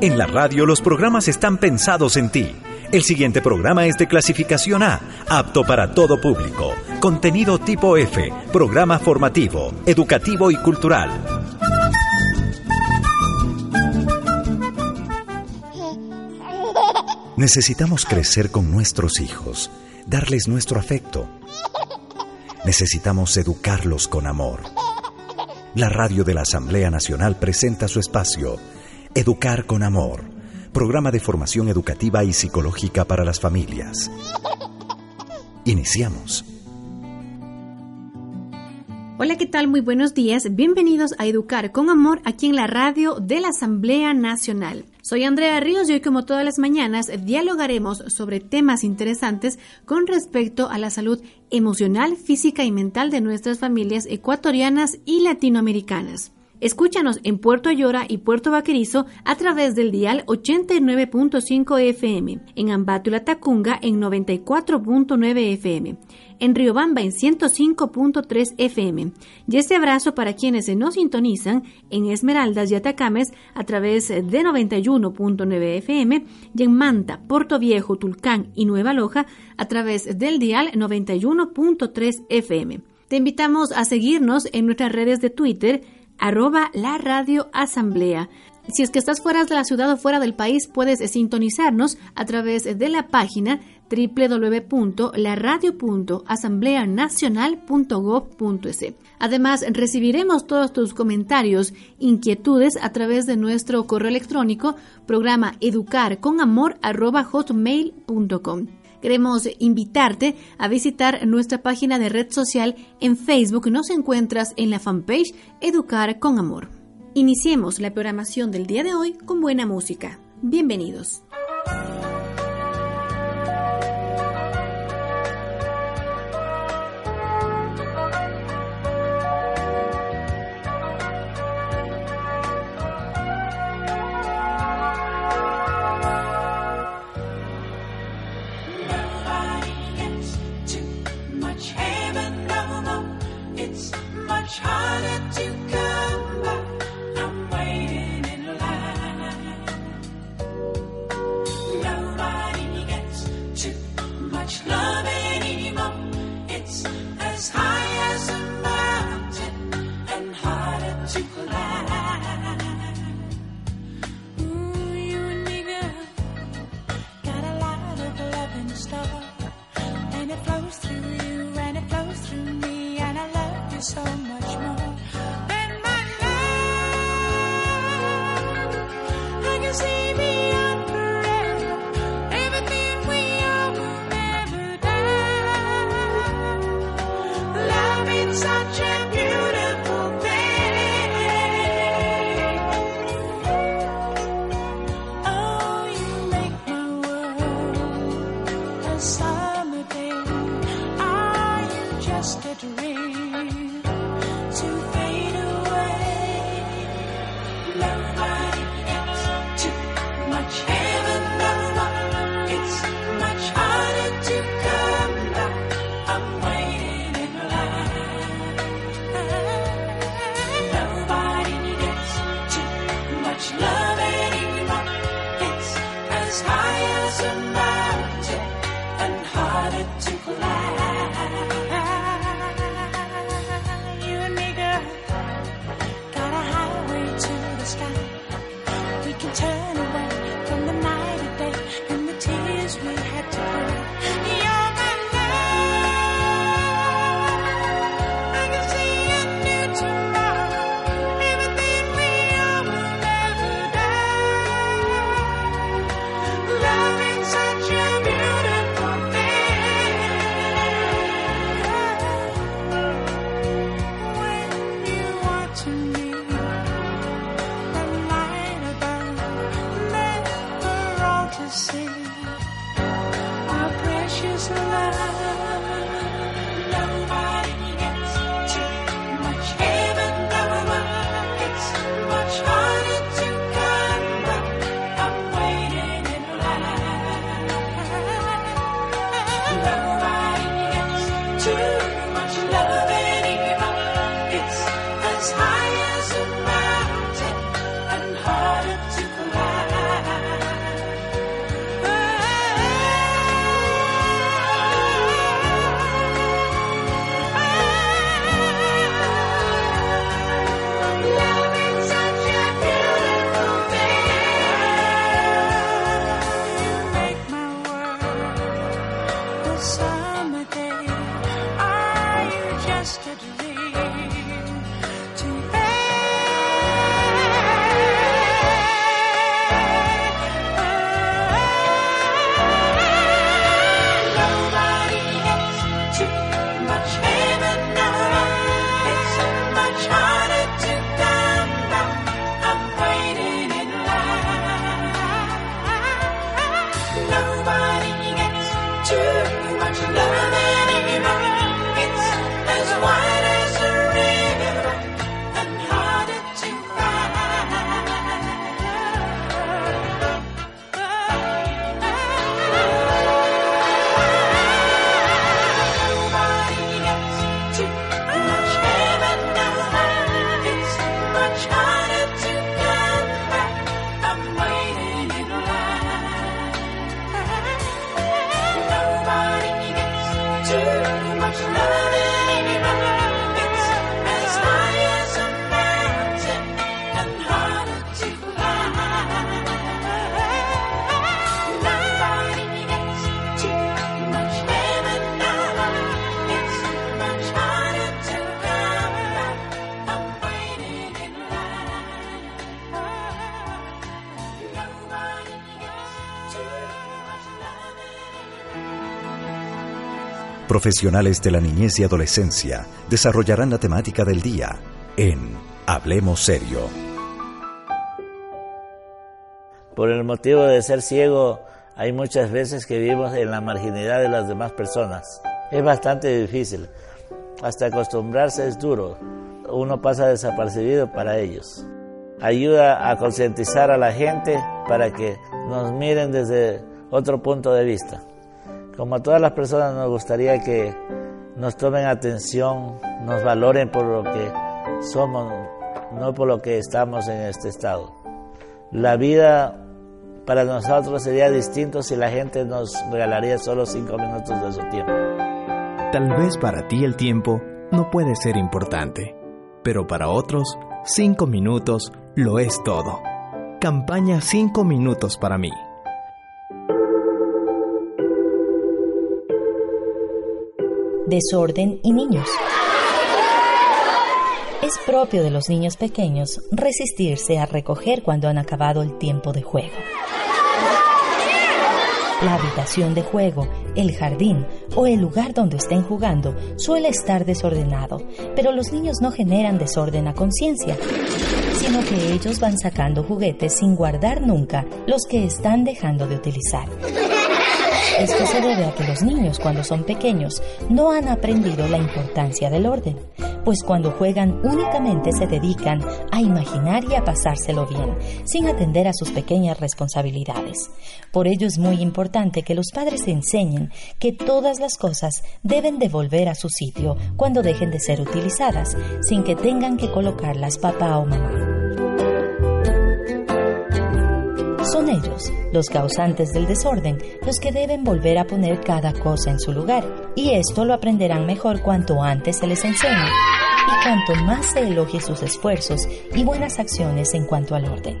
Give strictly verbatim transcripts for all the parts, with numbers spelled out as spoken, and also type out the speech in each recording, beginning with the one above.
En la radio los programas están pensados en ti. El siguiente programa es de clasificación A, apto para todo público. Contenido tipo F, programa formativo, educativo y cultural. Necesitamos crecer con nuestros hijos, darles nuestro afecto. Necesitamos educarlos con amor. La Radio de la Asamblea Nacional presenta su espacio, Educar con Amor, programa de formación educativa y psicológica para las familias. Iniciamos. Hola, ¿qué tal? Muy buenos días. Bienvenidos a Educar con Amor aquí en la Radio de la Asamblea Nacional. Soy Andrea Ríos y hoy, como todas las mañanas, dialogaremos sobre temas interesantes con respecto a la salud emocional, física y mental de nuestras familias ecuatorianas y latinoamericanas. Escúchanos en Puerto Ayora y Puerto Vaquerizo a través del dial ochenta y nueve punto cinco F M, en Ambato y La Tacunga en noventa y cuatro punto nueve F M, en Riobamba en ciento cinco punto tres F M. Y este abrazo para quienes se nos sintonizan en Esmeraldas y Atacames a través de noventa y uno punto nueve F M y en Manta, Puerto Viejo, Tulcán y Nueva Loja a través del dial noventa y uno punto tres F M. Te invitamos a seguirnos en nuestras redes de Twitter, arroba La Radio Asamblea. Si es que estás fuera de la ciudad o fuera del país, puedes sintonizarnos a través de la página doble u doble u doble u punto laradio punto asamblea nacional punto gov punto es. Además, recibiremos todos tus comentarios, inquietudes a través de nuestro correo electrónico, programa educarconamor arroba hotmail punto com. Queremos invitarte a visitar nuestra página de red social en Facebook. Nos encuentras en la fanpage Educar con Amor. Iniciemos la programación del día de hoy con buena música. Bienvenidos. High as a mountain and harder to climb. Profesionales de la niñez y adolescencia desarrollarán la temática del día en Hablemos Serio. Por el motivo de ser ciego, hay muchas veces que vivimos en la marginalidad de las demás personas. Es bastante difícil, hasta acostumbrarse es duro. Uno pasa desapercibido para ellos. Ayuda a concientizar a la gente para que nos miren desde otro punto de vista. Como a todas las personas nos gustaría que nos tomen atención, nos valoren por lo que somos, no por lo que estamos en este estado. La vida para nosotros sería distinto si la gente nos regalaría solo cinco minutos de su tiempo. Tal vez para ti el tiempo no puede ser importante, pero para otros, cinco minutos lo es todo. Campaña cinco minutos para mí. Desorden y niños. Es propio de los niños pequeños resistirse a recoger cuando han acabado el tiempo de juego. La habitación de juego, el jardín o el lugar donde estén jugando suele estar desordenado, pero los niños no generan desorden a conciencia, sino que ellos van sacando juguetes sin guardar nunca los que están dejando de utilizar. Esto se debe a que los niños, cuando son pequeños, no han aprendido la importancia del orden, pues cuando juegan únicamente se dedican a imaginar y a pasárselo bien, sin atender a sus pequeñas responsabilidades. Por ello es muy importante que los padres enseñen que todas las cosas deben devolver a su sitio cuando dejen de ser utilizadas, sin que tengan que colocarlas papá o mamá. Son ellos, los causantes del desorden, los que deben volver a poner cada cosa en su lugar, y esto lo aprenderán mejor cuanto antes se les enseñe y cuanto más se elogie sus esfuerzos y buenas acciones en cuanto al orden.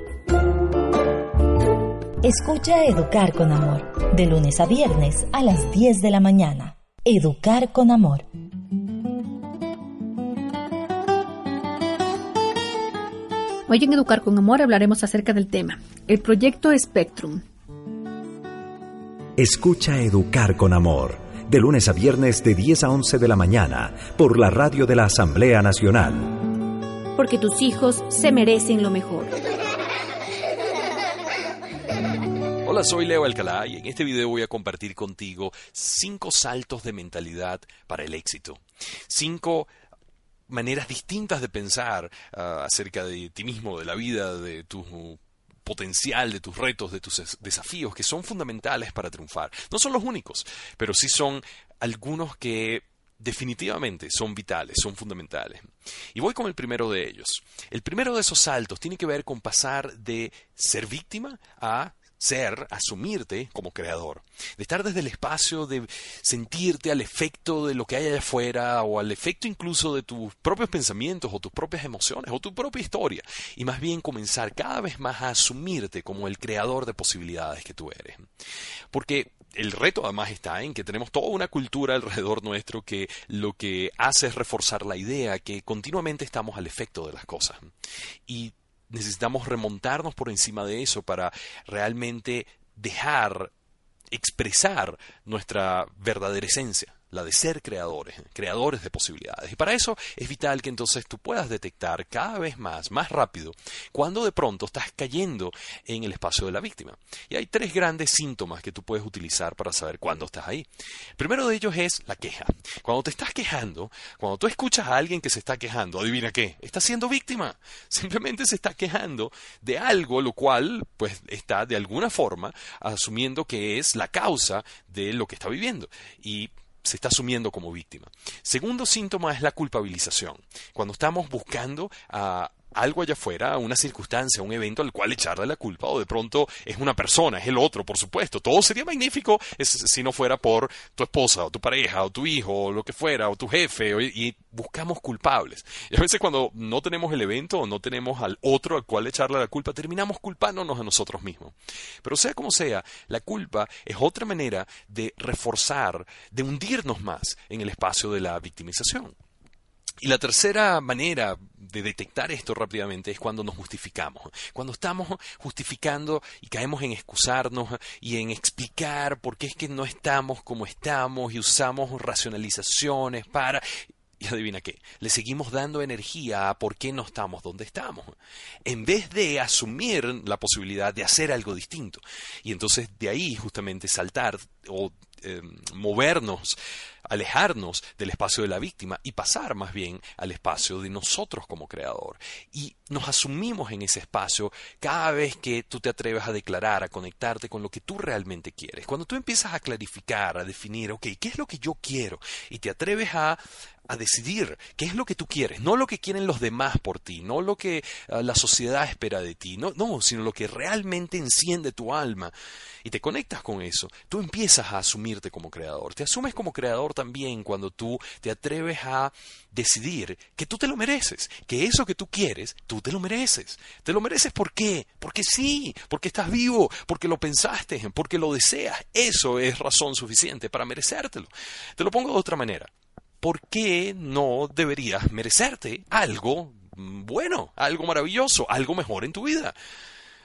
Escucha Educar con Amor, de lunes a viernes a las diez de la mañana. Educar con Amor. Hoy en Educar con Amor hablaremos acerca del tema, el Proyecto Spectrum. Escucha Educar con Amor, de lunes a viernes de diez a once de la mañana, por la Radio de la Asamblea Nacional. Porque tus hijos se merecen lo mejor. Hola, soy Leo Alcalá y en este video voy a compartir contigo cinco saltos de mentalidad para el éxito. Cinco maneras distintas de pensar uh, acerca de ti mismo, de la vida, de tu potencial, de tus retos, de tus desafíos, que son fundamentales para triunfar. No son los únicos, pero sí son algunos que definitivamente son vitales, son fundamentales. Y voy con el primero de ellos. El primero de esos saltos tiene que ver con pasar de ser víctima a ser, asumirte como creador, de estar desde el espacio de sentirte al efecto de lo que hay allá afuera o al efecto incluso de tus propios pensamientos o tus propias emociones o tu propia historia, y más bien comenzar cada vez más a asumirte como el creador de posibilidades que tú eres. Porque el reto además está en que tenemos toda una cultura alrededor nuestro que lo que hace es reforzar la idea que continuamente estamos al efecto de las cosas, y necesitamos remontarnos por encima de eso para realmente dejar expresar nuestra verdadera esencia, la de ser creadores, creadores de posibilidades. Y para eso es vital que entonces tú puedas detectar cada vez más, más rápido, cuando de pronto estás cayendo en el espacio de la víctima. Y hay tres grandes síntomas que tú puedes utilizar para saber cuándo estás ahí. El primero de ellos es la queja. Cuando te estás quejando, cuando tú escuchas a alguien que se está quejando, adivina qué, está siendo víctima. Simplemente se está quejando de algo, lo cual pues está de alguna forma asumiendo que es la causa de lo que está viviendo. Y se está asumiendo como víctima. Segundo síntoma es la culpabilización. Cuando estamos buscando a algo allá afuera, una circunstancia, un evento al cual echarle la culpa, o de pronto es una persona, es el otro, por supuesto. Todo sería magnífico si no fuera por tu esposa, o tu pareja, o tu hijo, o lo que fuera, o tu jefe, y buscamos culpables. Y a veces cuando no tenemos el evento, o no tenemos al otro al cual echarle la culpa, terminamos culpándonos a nosotros mismos. Pero sea como sea, la culpa es otra manera de reforzar, de hundirnos más en el espacio de la victimización. Y la tercera manera de detectar esto rápidamente es cuando nos justificamos. Cuando estamos justificando y caemos en excusarnos y en explicar por qué es que no estamos como estamos y usamos racionalizaciones para... Y adivina qué, le seguimos dando energía a por qué no estamos donde estamos, en vez de asumir la posibilidad de hacer algo distinto. Y entonces de ahí justamente saltar o eh, movernos, alejarnos del espacio de la víctima y pasar más bien al espacio de nosotros como creador. Y nos asumimos en ese espacio cada vez que tú te atreves a declarar, a conectarte con lo que tú realmente quieres. Cuando tú empiezas a clarificar, a definir, ok, ¿qué es lo que yo quiero? Y te atreves a... a decidir qué es lo que tú quieres, no lo que quieren los demás por ti, no lo que uh, la sociedad espera de ti, no, no, sino lo que realmente enciende tu alma y te conectas con eso. Tú empiezas a asumirte como creador. Te asumes como creador también cuando tú te atreves a decidir que tú te lo mereces, que eso que tú quieres, tú te lo mereces. Te lo mereces, ¿por qué? Porque sí, porque estás vivo, porque lo pensaste, porque lo deseas. Eso es razón suficiente para merecértelo. Te lo pongo de otra manera. ¿Por qué no deberías merecerte algo bueno, algo maravilloso, algo mejor en tu vida?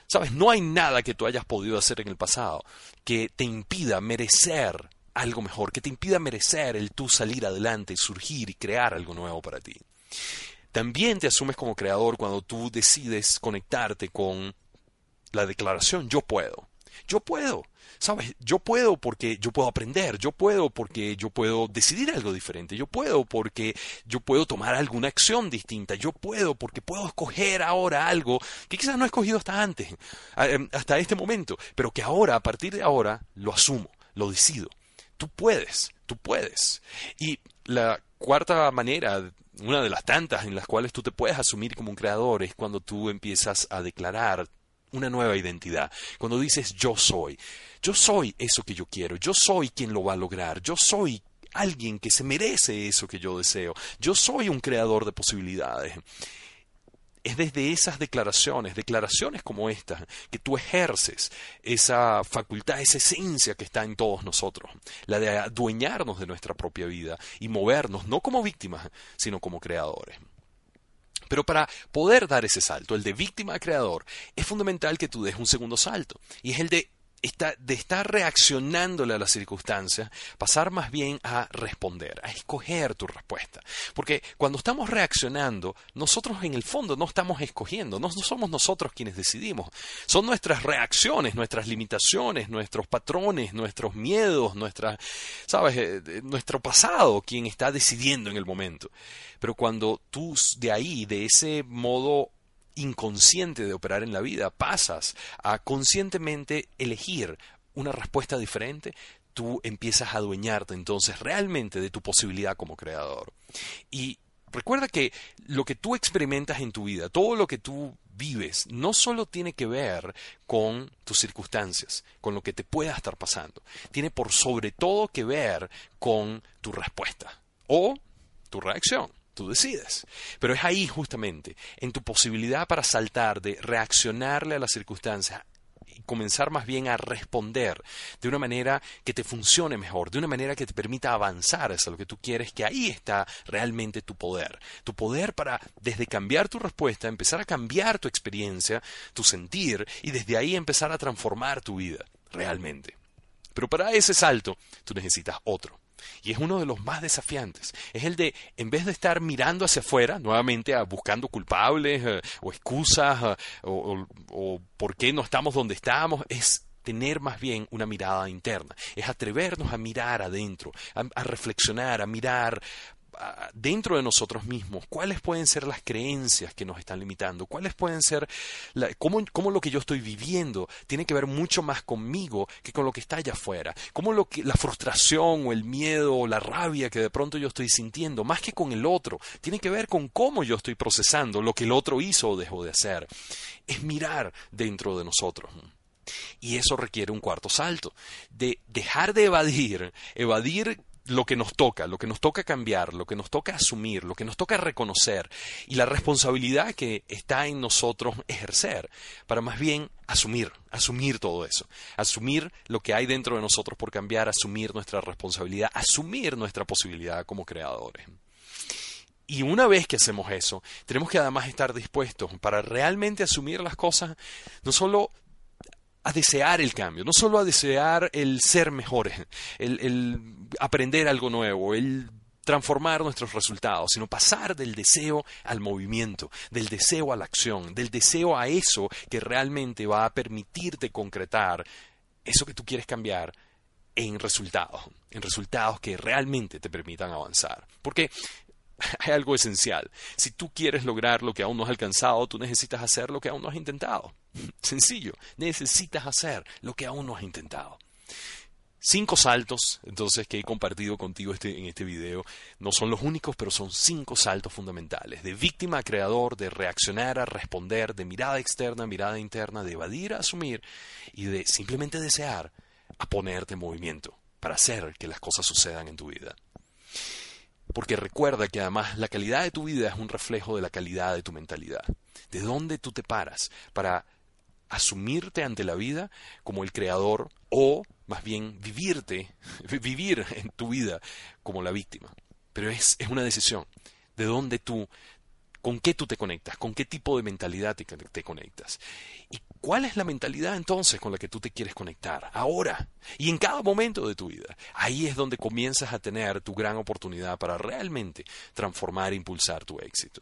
Sabes, no hay nada que tú hayas podido hacer en el pasado que te impida merecer algo mejor, que te impida merecer el tú salir adelante, surgir y crear algo nuevo para ti. También te asumes como creador cuando tú decides conectarte con la declaración yo puedo. Yo puedo, ¿sabes? Yo puedo porque yo puedo aprender, yo puedo porque yo puedo decidir algo diferente, yo puedo porque yo puedo tomar alguna acción distinta, yo puedo porque puedo escoger ahora algo que quizás no he escogido hasta antes, hasta este momento, pero que ahora, a partir de ahora, lo asumo, lo decido. Tú puedes, tú puedes. Y la cuarta manera, una de las tantas en las cuales tú te puedes asumir como un creador, es cuando tú empiezas a declarar una nueva identidad. Cuando dices yo soy, yo soy eso que yo quiero, yo soy quien lo va a lograr, yo soy alguien que se merece eso que yo deseo, yo soy un creador de posibilidades. Es desde esas declaraciones, declaraciones como estas, que tú ejerces esa facultad, esa esencia que está en todos nosotros, la de adueñarnos de nuestra propia vida y movernos, no como víctimas, sino como creadores. Pero para poder dar ese salto, el de víctima a creador, es fundamental que tú des un segundo salto. Y es el de, esta, de estar reaccionándole a las circunstancias, pasar más bien a responder, a escoger tu respuesta. Porque cuando estamos reaccionando, nosotros en el fondo no estamos escogiendo, no, no somos nosotros quienes decidimos. Son nuestras reacciones, nuestras limitaciones, nuestros patrones, nuestros miedos, nuestra, ¿sabes? Eh, nuestro pasado quien está decidiendo en el momento. Pero cuando tú de ahí, de ese modo inconsciente de operar en la vida, pasas a conscientemente elegir una respuesta diferente, tú empiezas a adueñarte entonces realmente de tu posibilidad como creador. Y recuerda que lo que tú experimentas en tu vida, todo lo que tú vives, no solo tiene que ver con tus circunstancias, con lo que te pueda estar pasando, tiene por sobre todo que ver con tu respuesta o tu reacción. Tú decides. Pero es ahí justamente, en tu posibilidad para saltar de reaccionarle a las circunstancias y comenzar más bien a responder de una manera que te funcione mejor, de una manera que te permita avanzar hacia lo que tú quieres, que ahí está realmente tu poder. Tu poder para, desde cambiar tu respuesta, empezar a cambiar tu experiencia, tu sentir, y desde ahí empezar a transformar tu vida, realmente. Pero para ese salto, tú necesitas otro. Y es uno de los más desafiantes. Es el de, en vez de estar mirando hacia afuera, nuevamente buscando culpables eh, o excusas eh, o, o, o por qué no estamos donde estamos, es tener más bien una mirada interna. Es atrevernos a mirar adentro, a, a reflexionar, a mirar a, dentro de nosotros mismos. ¿Cuáles pueden ser las creencias que nos están limitando? ¿Cuáles pueden ser, la, cómo, cómo lo que yo estoy viviendo tiene que ver mucho más conmigo que con lo que está allá afuera? ¿Cómo lo que, la frustración o el miedo o la rabia que de pronto yo estoy sintiendo, más que con el otro, tiene que ver con cómo yo estoy procesando lo que el otro hizo o dejó de hacer? Es mirar dentro de nosotros. Y eso requiere un cuarto salto, de dejar de evadir, evadir lo que nos toca, lo que nos toca cambiar, lo que nos toca asumir, lo que nos toca reconocer y la responsabilidad que está en nosotros ejercer para más bien asumir, asumir todo eso, asumir lo que hay dentro de nosotros por cambiar, asumir nuestra responsabilidad, asumir nuestra posibilidad como creadores. Y una vez que hacemos eso, tenemos que además estar dispuestos para realmente asumir las cosas, no solo a desear el cambio, no solo a desear el ser mejores, el, el aprender algo nuevo, el transformar nuestros resultados, sino pasar del deseo al movimiento, del deseo a la acción, del deseo a eso que realmente va a permitirte concretar eso que tú quieres cambiar en resultados, en resultados que realmente te permitan avanzar. Porque hay algo esencial. Si tú quieres lograr lo que aún no has alcanzado, tú necesitas hacer lo que aún no has intentado. Sencillo, necesitas hacer lo que aún no has intentado. Cinco saltos, entonces, que he compartido contigo este, en este video. No son los únicos, pero son cinco saltos fundamentales. De víctima a creador, de reaccionar a responder, de mirada externa a mirada interna, de evadir a asumir y de simplemente desear a ponerte en movimiento para hacer que las cosas sucedan en tu vida. Porque recuerda que además la calidad de tu vida es un reflejo de la calidad de tu mentalidad. De dónde tú te paras para asumirte ante la vida como el creador o más bien vivirte, vivir en tu vida como la víctima. Pero es, es una decisión. De dónde tú, con qué tú te conectas, con qué tipo de mentalidad te, te conectas. ¿Y cuál es la mentalidad entonces con la que tú te quieres conectar ahora y en cada momento de tu vida? Ahí es donde comienzas a tener tu gran oportunidad para realmente transformar e impulsar tu éxito.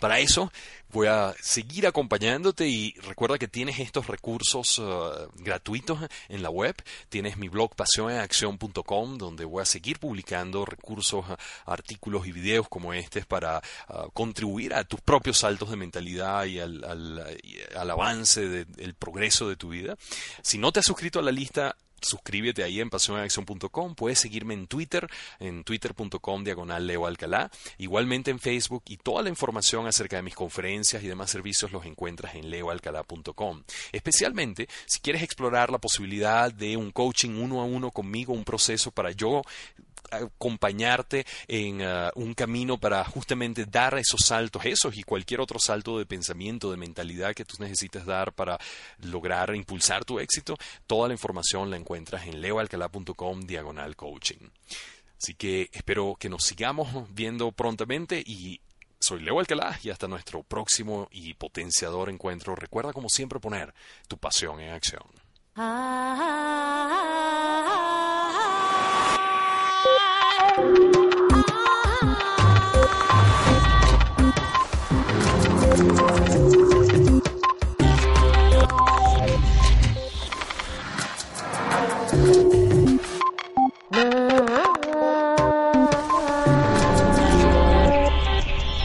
Para eso voy a seguir acompañándote y recuerda que tienes estos recursos uh, gratuitos en la web. Tienes mi blog pasión en acción punto com, donde voy a seguir publicando recursos, artículos y videos como este para uh, contribuir a tus propios saltos de mentalidad y al, al, y al avance de, del progreso de tu vida. Si no te has suscrito a la lista, suscríbete ahí en pasión en acción punto com. Puedes seguirme en Twitter, en twitter.com diagonal Leo Alcalá. Igualmente en Facebook, y toda la información acerca de mis conferencias y demás servicios los encuentras en leo alcalá punto com. Especialmente si quieres explorar la posibilidad de un coaching uno a uno conmigo, un proceso para yo acompañarte en uh, un camino para justamente dar esos saltos, esos y cualquier otro salto de pensamiento, de mentalidad que tú necesitas dar para lograr impulsar tu éxito. Toda la información la encuentras en leo alcalá punto com diagonal coaching. Así que espero que nos sigamos viendo prontamente y soy Leo Alcalá y hasta nuestro próximo y potenciador encuentro. Recuerda como siempre poner tu pasión en acción.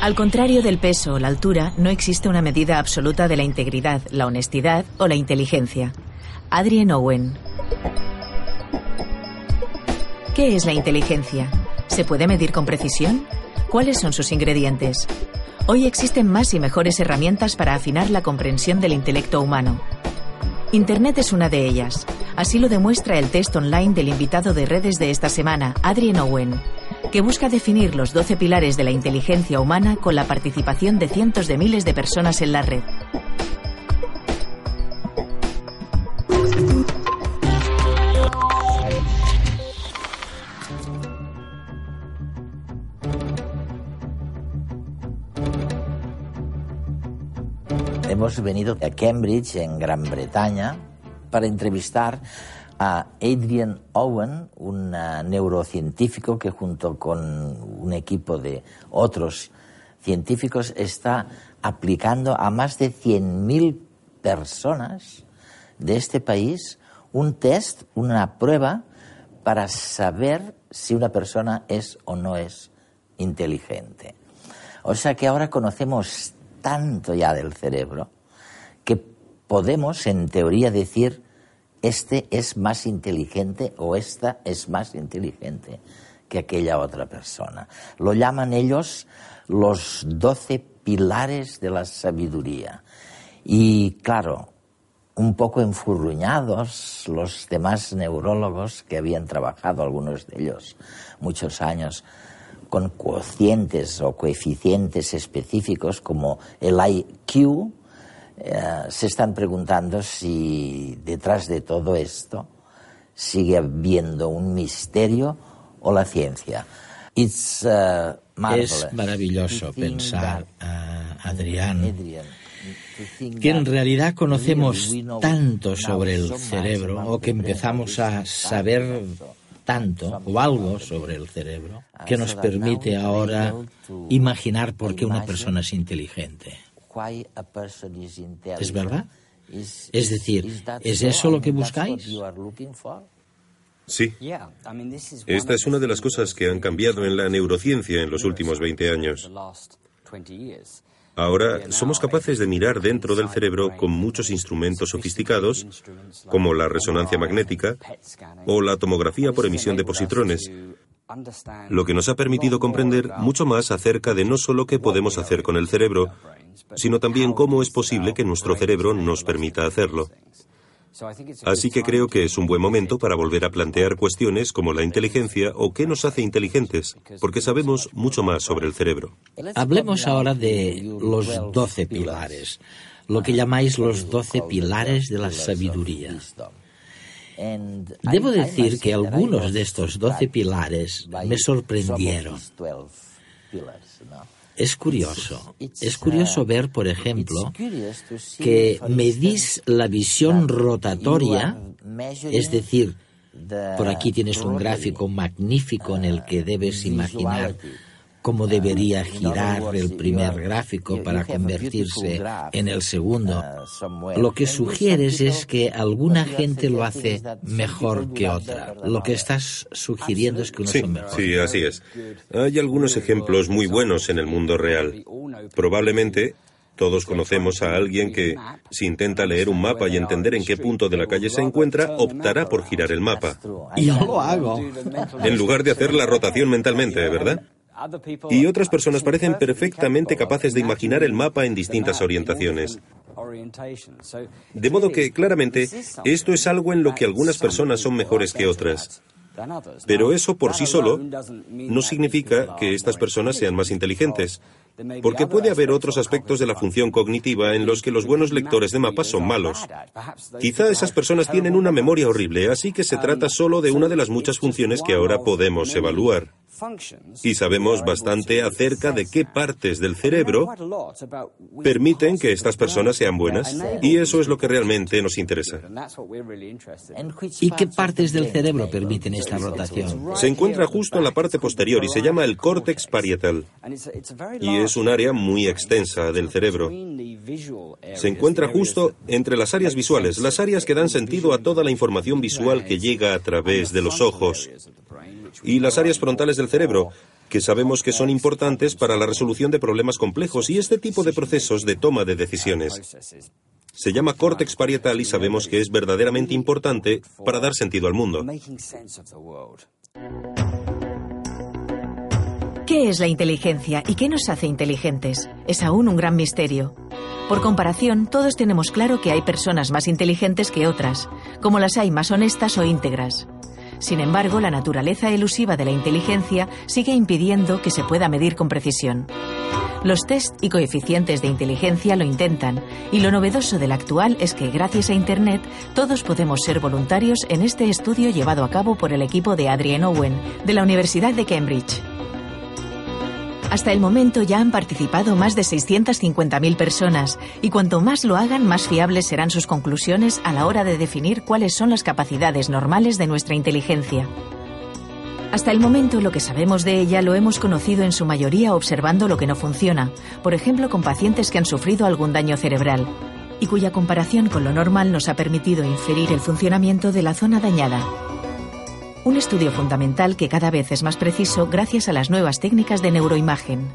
Al contrario del peso o la altura, no existe una medida absoluta de la integridad, la honestidad o la inteligencia. Adrian Owen. ¿Qué es la inteligencia? ¿Se puede medir con precisión? ¿Cuáles son sus ingredientes? Hoy existen más y mejores herramientas para afinar la comprensión del intelecto humano. Internet es una de ellas. Así lo demuestra el test online del invitado de redes de esta semana, Adrian Owen, que busca definir los doce pilares de la inteligencia humana con la participación de cientos de miles de personas en la red. Hemos venido a Cambridge, en Gran Bretaña, para entrevistar a Adrian Owen, un neurocientífico que junto con un equipo de otros científicos está aplicando a más de cien mil personas de este país un test, una prueba para saber si una persona es o no es inteligente. O sea que ahora conocemos tanto ya del cerebro que podemos en teoría decir este es más inteligente o esta es más inteligente que aquella otra persona. Lo llaman ellos los doce pilares de la sabiduría y claro, un poco enfurruñados los demás neurólogos que habían trabajado, algunos de ellos muchos años, con cocientes o coeficientes específicos como el I Q, eh, se están preguntando si detrás de todo esto sigue habiendo un misterio o la ciencia. It's, uh, es maravilloso pensar a Adrián, que en realidad conocemos tanto sobre el cerebro, o que empezamos a saber tanto o algo sobre el cerebro, que nos permite ahora imaginar por qué una persona es inteligente. ¿Es verdad? Es decir, ¿es eso lo que buscáis? Sí. Esta es una de las cosas que han cambiado en la neurociencia en los últimos veinte años. Ahora somos capaces de mirar dentro del cerebro con muchos instrumentos sofisticados, como la resonancia magnética o la tomografía por emisión de positrones, lo que nos ha permitido comprender mucho más acerca de no solo qué podemos hacer con el cerebro, sino también cómo es posible que nuestro cerebro nos permita hacerlo. Así que creo que es un buen momento para volver a plantear cuestiones como la inteligencia o qué nos hace inteligentes, porque sabemos mucho más sobre el cerebro. Hablemos ahora de los doce pilares, lo que llamáis los doce pilares de la sabiduría. Debo decir que algunos de estos doce pilares me sorprendieron. Es curioso, es curioso ver, por ejemplo, que medís la visión rotatoria, es decir, por aquí tienes un gráfico magnífico en el que debes imaginar cómo debería girar el primer gráfico para convertirse en el segundo. Lo que sugieres es que alguna gente lo hace mejor que otra. Lo que estás sugiriendo es que unos son mejores. Sí, así es. Hay algunos ejemplos muy buenos en el mundo real. Probablemente todos conocemos a alguien que, si intenta leer un mapa y entender en qué punto de la calle se encuentra, optará por girar el mapa. Yo lo hago. En lugar de hacer la rotación mentalmente, ¿verdad? Y otras personas parecen perfectamente capaces de imaginar el mapa en distintas orientaciones. De modo que, claramente, esto es algo en lo que algunas personas son mejores que otras. Pero eso por sí solo no significa que estas personas sean más inteligentes, porque puede haber otros aspectos de la función cognitiva en los que los buenos lectores de mapas son malos. Quizá esas personas tienen una memoria horrible, así que se trata solo de una de las muchas funciones que ahora podemos evaluar. Y sabemos bastante acerca de qué partes del cerebro permiten que estas personas sean buenas, y eso es lo que realmente nos interesa. ¿Y qué partes del cerebro permiten esta rotación? Se encuentra justo en la parte posterior y se llama el córtex parietal, y es un área muy extensa del cerebro. Se encuentra justo entre las áreas visuales, las áreas que dan sentido a toda la información visual que llega a través de los ojos, y las áreas frontales del cerebro, que sabemos que son importantes para la resolución de problemas complejos y este tipo de procesos de toma de decisiones. Se llama córtex parietal y sabemos que es verdaderamente importante para dar sentido al mundo. ¿Qué es la inteligencia y qué nos hace inteligentes? Es aún un gran misterio. Por comparación, todos tenemos claro que hay personas más inteligentes que otras, como las hay más honestas o íntegras. Sin embargo, la naturaleza elusiva de la inteligencia sigue impidiendo que se pueda medir con precisión. Los test y coeficientes de inteligencia lo intentan, y lo novedoso del actual es que, gracias a Internet, todos podemos ser voluntarios en este estudio llevado a cabo por el equipo de Adrian Owen, de la Universidad de Cambridge. Hasta el momento ya han participado más de seiscientas cincuenta mil personas, y cuanto más lo hagan, más fiables serán sus conclusiones a la hora de definir cuáles son las capacidades normales de nuestra inteligencia. Hasta el momento lo que sabemos de ella lo hemos conocido en su mayoría observando lo que no funciona, por ejemplo con pacientes que han sufrido algún daño cerebral, y cuya comparación con lo normal nos ha permitido inferir el funcionamiento de la zona dañada. Un estudio fundamental que cada vez es más preciso gracias a las nuevas técnicas de neuroimagen.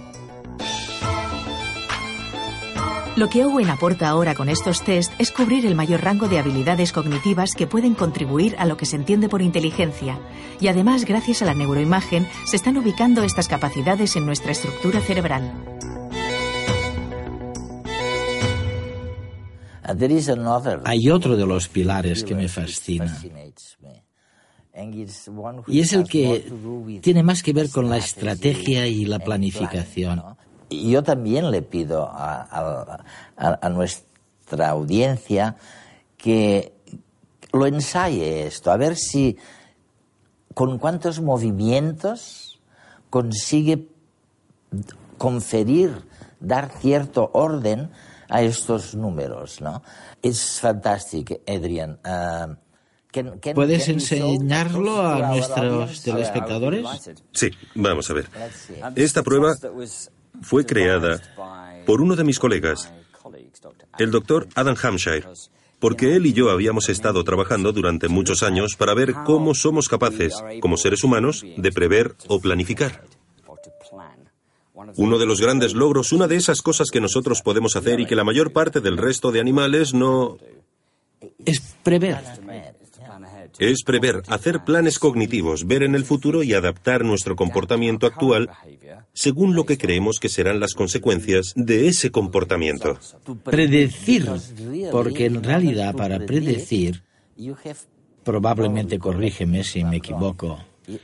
Lo que Owen aporta ahora con estos test es cubrir el mayor rango de habilidades cognitivas que pueden contribuir a lo que se entiende por inteligencia, y además gracias a la neuroimagen se están ubicando estas capacidades en nuestra estructura cerebral. Hay otro de los pilares que me fascina. Y es el que tiene más que ver con la estrategia y la planificación. Yo también le pido a, a, a nuestra audiencia que lo ensaye esto, a ver si con cuántos movimientos, consigue conferir, dar cierto orden a estos números, ¿no? Es fantástico, Adrian. Uh, can, can, ¿Puedes can enseñarlo a nuestros telespectadores? Sí, vamos a ver. Esta prueba fue creada por uno de mis colegas, el doctor Adam Hampshire, porque él y yo habíamos estado trabajando durante muchos años para ver cómo somos capaces, como seres humanos, de prever o planificar. Uno de los grandes logros, una de esas cosas que nosotros podemos hacer y que la mayor parte del resto de animales no... Es prever. Es prever, hacer planes cognitivos, ver en el futuro y adaptar nuestro comportamiento actual según lo que creemos que serán las consecuencias de ese comportamiento. Predecir, porque en realidad para predecir, probablemente, corrígeme si me equivoco,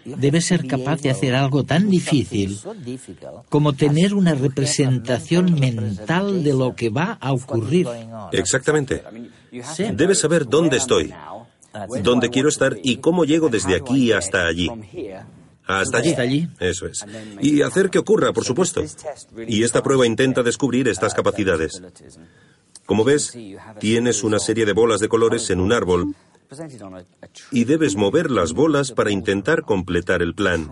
debes ser capaz de hacer algo tan difícil como tener una representación mental de lo que va a ocurrir. Exactamente. Sí. Debes saber dónde estoy, dónde quiero estar y cómo llego desde aquí hasta allí. Hasta allí. Hasta allí. Eso es. Y hacer que ocurra, por supuesto. Y esta prueba intenta descubrir estas capacidades. Como ves, tienes una serie de bolas de colores en un árbol y debes mover las bolas para intentar completar el plan,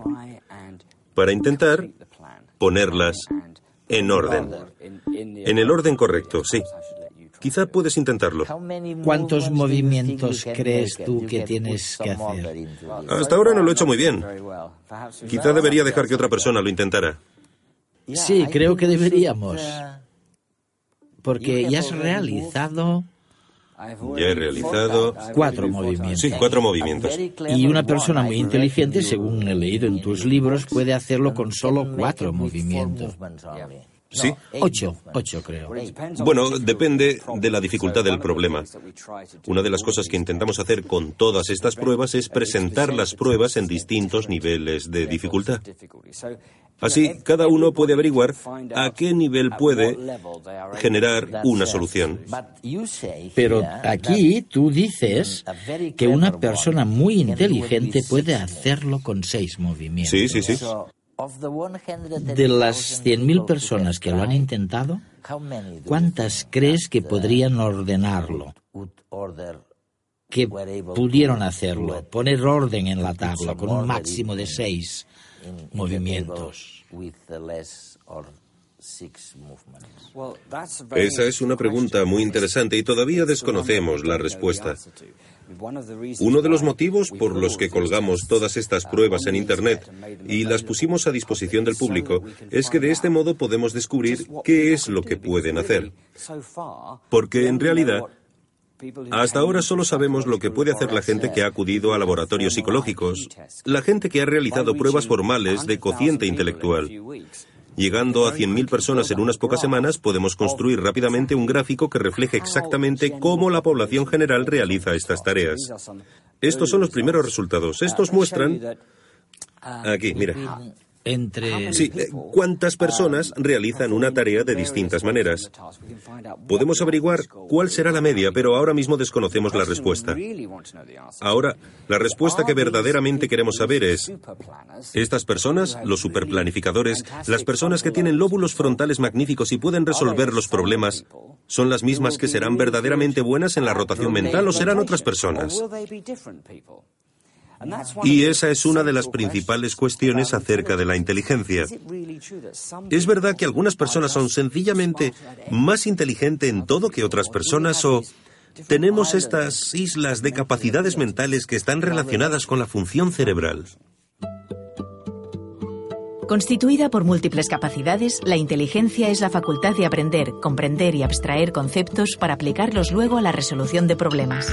para intentar ponerlas en orden. En el orden correcto, sí. Quizá puedes intentarlo. ¿Cuántos movimientos crees tú que tienes que hacer? Hasta ahora no lo he hecho muy bien. Quizá debería dejar que otra persona lo intentara. Sí, creo que deberíamos. Porque ya has realizado... Ya he realizado... Cuatro movimientos. Sí, cuatro movimientos. Y una persona muy inteligente, según he leído en tus libros, puede hacerlo con solo cuatro movimientos. ¿Sí? Ocho, ocho creo. Bueno, depende de la dificultad del problema. Una de las cosas que intentamos hacer con todas estas pruebas es presentar las pruebas en distintos niveles de dificultad. Así, cada uno puede averiguar a qué nivel puede generar una solución. Pero aquí tú dices que una persona muy inteligente puede hacerlo con seis movimientos. Sí, sí, sí. De las cien mil personas que lo han intentado, ¿cuántas crees que podrían ordenarlo? Que pudieron hacerlo, poner orden en la tabla con un máximo de seis movimientos. Esa es una pregunta muy interesante y todavía desconocemos la respuesta. Uno de los motivos por los que colgamos todas estas pruebas en Internet y las pusimos a disposición del público es que de este modo podemos descubrir qué es lo que pueden hacer. Porque en realidad, hasta ahora solo sabemos lo que puede hacer la gente que ha acudido a laboratorios psicológicos, la gente que ha realizado pruebas formales de cociente intelectual. Llegando a cien mil personas en unas pocas semanas, podemos construir rápidamente un gráfico que refleje exactamente cómo la población general realiza estas tareas. Estos son los primeros resultados. Estos muestran... Aquí, mira. Entre... Sí, cuántas personas realizan una tarea de distintas maneras. Podemos averiguar cuál será la media, pero ahora mismo desconocemos la respuesta. Ahora, la respuesta que verdaderamente queremos saber es, estas personas, los superplanificadores, las personas que tienen lóbulos frontales magníficos y pueden resolver los problemas, ¿son las mismas que serán verdaderamente buenas en la rotación mental o serán otras personas? Y esa es una de las principales cuestiones acerca de la inteligencia. ¿Es verdad que algunas personas son sencillamente más inteligentes en todo que otras personas o tenemos estas islas de capacidades mentales que están relacionadas con la función cerebral? Constituida por múltiples capacidades, la inteligencia es la facultad de aprender, comprender y abstraer conceptos para aplicarlos luego a la resolución de problemas.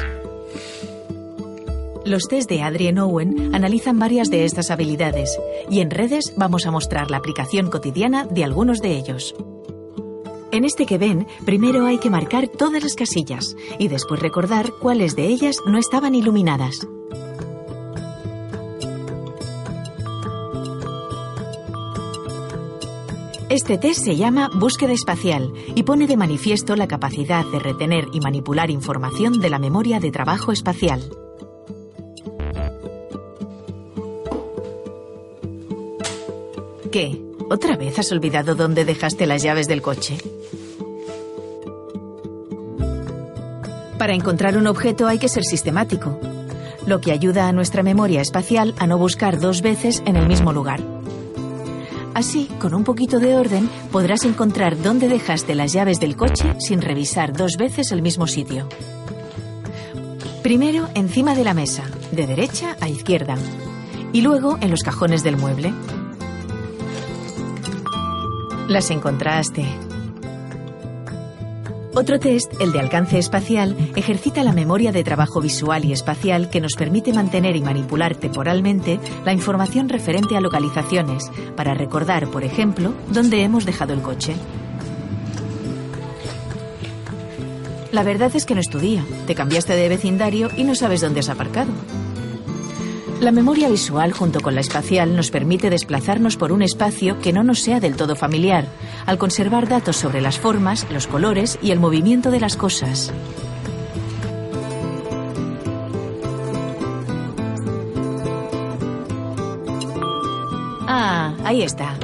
Los test de Adrian Owen analizan varias de estas habilidades y en redes vamos a mostrar la aplicación cotidiana de algunos de ellos. En este que ven, primero hay que marcar todas las casillas y después recordar cuáles de ellas no estaban iluminadas. Este test se llama búsqueda espacial y pone de manifiesto la capacidad de retener y manipular información de la memoria de trabajo espacial. ¿Qué? ¿Otra vez has olvidado dónde dejaste las llaves del coche? Para encontrar un objeto hay que ser sistemático, lo que ayuda a nuestra memoria espacial a no buscar dos veces en el mismo lugar. Así, con un poquito de orden, podrás encontrar dónde dejaste las llaves del coche sin revisar dos veces el mismo sitio. Primero encima de la mesa, de derecha a izquierda, y luego en los cajones del mueble. Las encontraste. Otro test, el de alcance espacial, ejercita la memoria de trabajo visual y espacial que nos permite mantener y manipular temporalmente la información referente a localizaciones, para recordar, por ejemplo, dónde hemos dejado el coche. La verdad es que no es tu día, te cambiaste de vecindario y no sabes dónde has aparcado. La memoria visual junto con la espacial nos permite desplazarnos por un espacio que no nos sea del todo familiar, al conservar datos sobre las formas, los colores y el movimiento de las cosas. Ah, ahí está.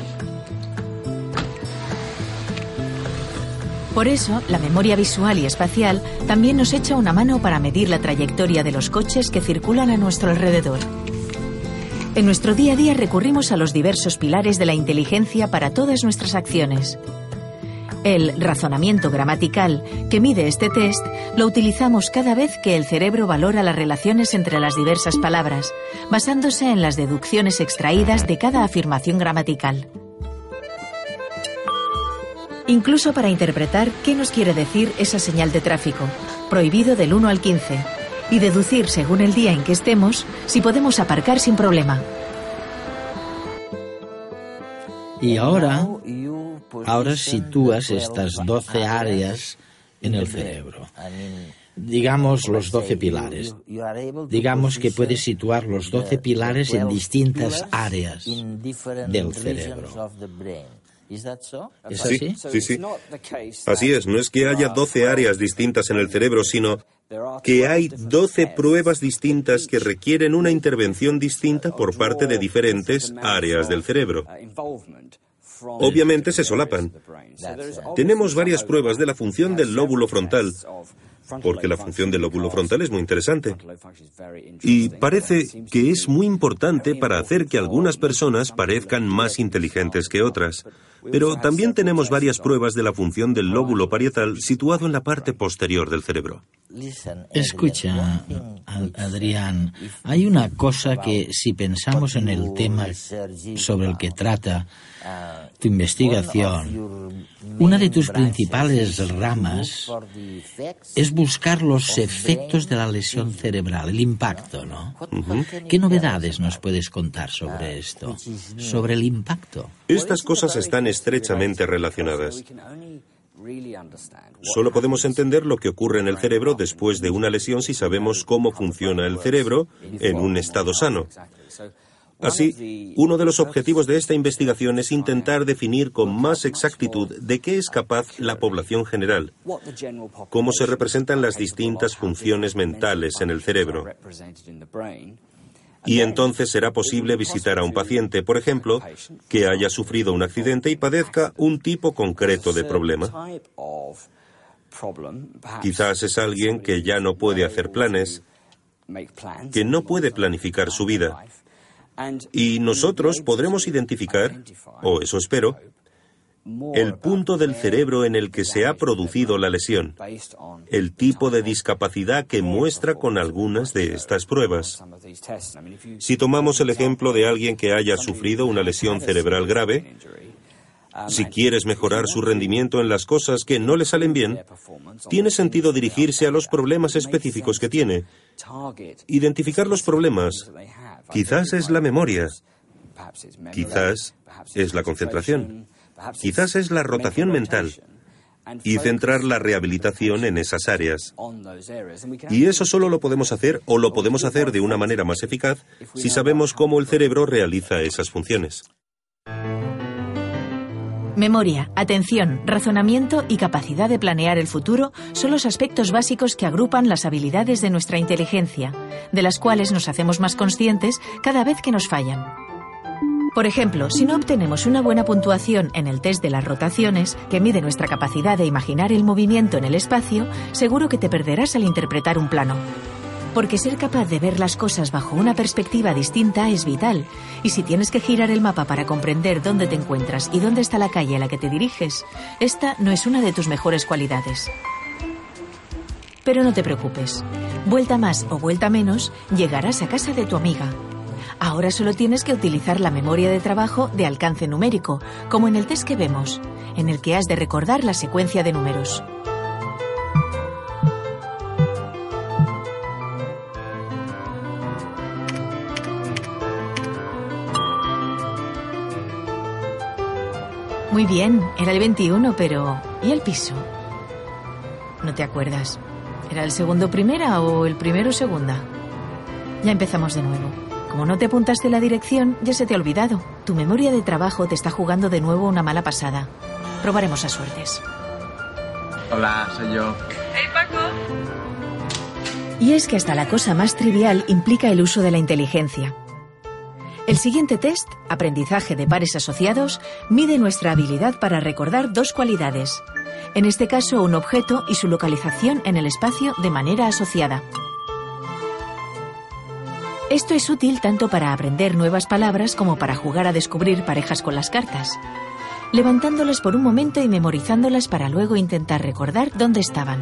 Por eso, la memoria visual y espacial también nos echa una mano para medir la trayectoria de los coches que circulan a nuestro alrededor. En nuestro día a día recurrimos a los diversos pilares de la inteligencia para todas nuestras acciones. El razonamiento gramatical, que mide este test, lo utilizamos cada vez que el cerebro valora las relaciones entre las diversas palabras, basándose en las deducciones extraídas de cada afirmación gramatical. Incluso para interpretar qué nos quiere decir esa señal de tráfico, prohibido del uno al quince, y deducir según el día en que estemos si podemos aparcar sin problema. Y ahora, ahora sitúas estas doce áreas en el cerebro. Digamos los doce pilares. Digamos que puedes situar los doce pilares en distintas áreas del cerebro. ¿Es así? Sí, sí, sí. Así es, no es que haya doce áreas distintas en el cerebro, sino que hay doce pruebas distintas que requieren una intervención distinta por parte de diferentes áreas del cerebro. Obviamente se solapan. Tenemos varias pruebas de la función del lóbulo frontal, porque la función del lóbulo frontal es muy interesante. Y parece que es muy importante para hacer que algunas personas parezcan más inteligentes que otras. Pero también tenemos varias pruebas de la función del lóbulo parietal situado en la parte posterior del cerebro. Escucha, Adrián, hay una cosa que si pensamos en el tema sobre el que trata tu investigación, una de tus principales ramas es buscar los efectos de la lesión cerebral, el impacto, ¿no? Uh-huh. ¿Qué novedades nos puedes contar sobre esto, sobre el impacto? Estas cosas están estrechamente relacionadas. Solo podemos entender lo que ocurre en el cerebro después de una lesión si sabemos cómo funciona el cerebro en un estado sano. Así, uno de los objetivos de esta investigación es intentar definir con más exactitud de qué es capaz la población general, cómo se representan las distintas funciones mentales en el cerebro. Y entonces será posible visitar a un paciente, por ejemplo, que haya sufrido un accidente y padezca un tipo concreto de problema. Quizás es alguien que ya no puede hacer planes, que no puede planificar su vida. Y nosotros podremos identificar, o eso espero, el punto del cerebro en el que se ha producido la lesión, el tipo de discapacidad que muestra con algunas de estas pruebas. Si tomamos el ejemplo de alguien que haya sufrido una lesión cerebral grave, si quieres mejorar su rendimiento en las cosas que no le salen bien, tiene sentido dirigirse a los problemas específicos que tiene. Identificar los problemas. Quizás es la memoria, quizás es la concentración. Quizás es la rotación mental y centrar la rehabilitación en esas áreas. Y eso solo lo podemos hacer o lo podemos hacer de una manera más eficaz si sabemos cómo el cerebro realiza esas funciones. Memoria, atención, razonamiento y capacidad de planear el futuro son los aspectos básicos que agrupan las habilidades de nuestra inteligencia, de las cuales nos hacemos más conscientes cada vez que nos fallan. Por ejemplo, si no obtenemos una buena puntuación en el test de las rotaciones, que mide nuestra capacidad de imaginar el movimiento en el espacio, seguro que te perderás al interpretar un plano. Porque ser capaz de ver las cosas bajo una perspectiva distinta es vital, y si tienes que girar el mapa para comprender dónde te encuentras y dónde está la calle a la que te diriges, esta no es una de tus mejores cualidades. Pero no te preocupes, vuelta más o vuelta menos, llegarás a casa de tu amiga. Ahora solo tienes que utilizar la memoria de trabajo de alcance numérico, como en el test que vemos, en el que has de recordar la secuencia de números. Muy bien, era el veintiuno, pero... ¿y el piso? No te acuerdas. ¿Era el segundo primera o el primero segunda? Ya empezamos de nuevo. Como no te apuntaste la dirección, ya se te ha olvidado. Tu memoria de trabajo te está jugando de nuevo una mala pasada. Probaremos a suertes. Hola, soy yo. ¡Hey, Paco! Y es que hasta la cosa más trivial implica el uso de la inteligencia. El siguiente test, aprendizaje de pares asociados, mide nuestra habilidad para recordar dos cualidades. En este caso, un objeto y su localización en el espacio de manera asociada. Esto es útil tanto para aprender nuevas palabras como para jugar a descubrir parejas con las cartas, levantándolas por un momento y memorizándolas para luego intentar recordar dónde estaban.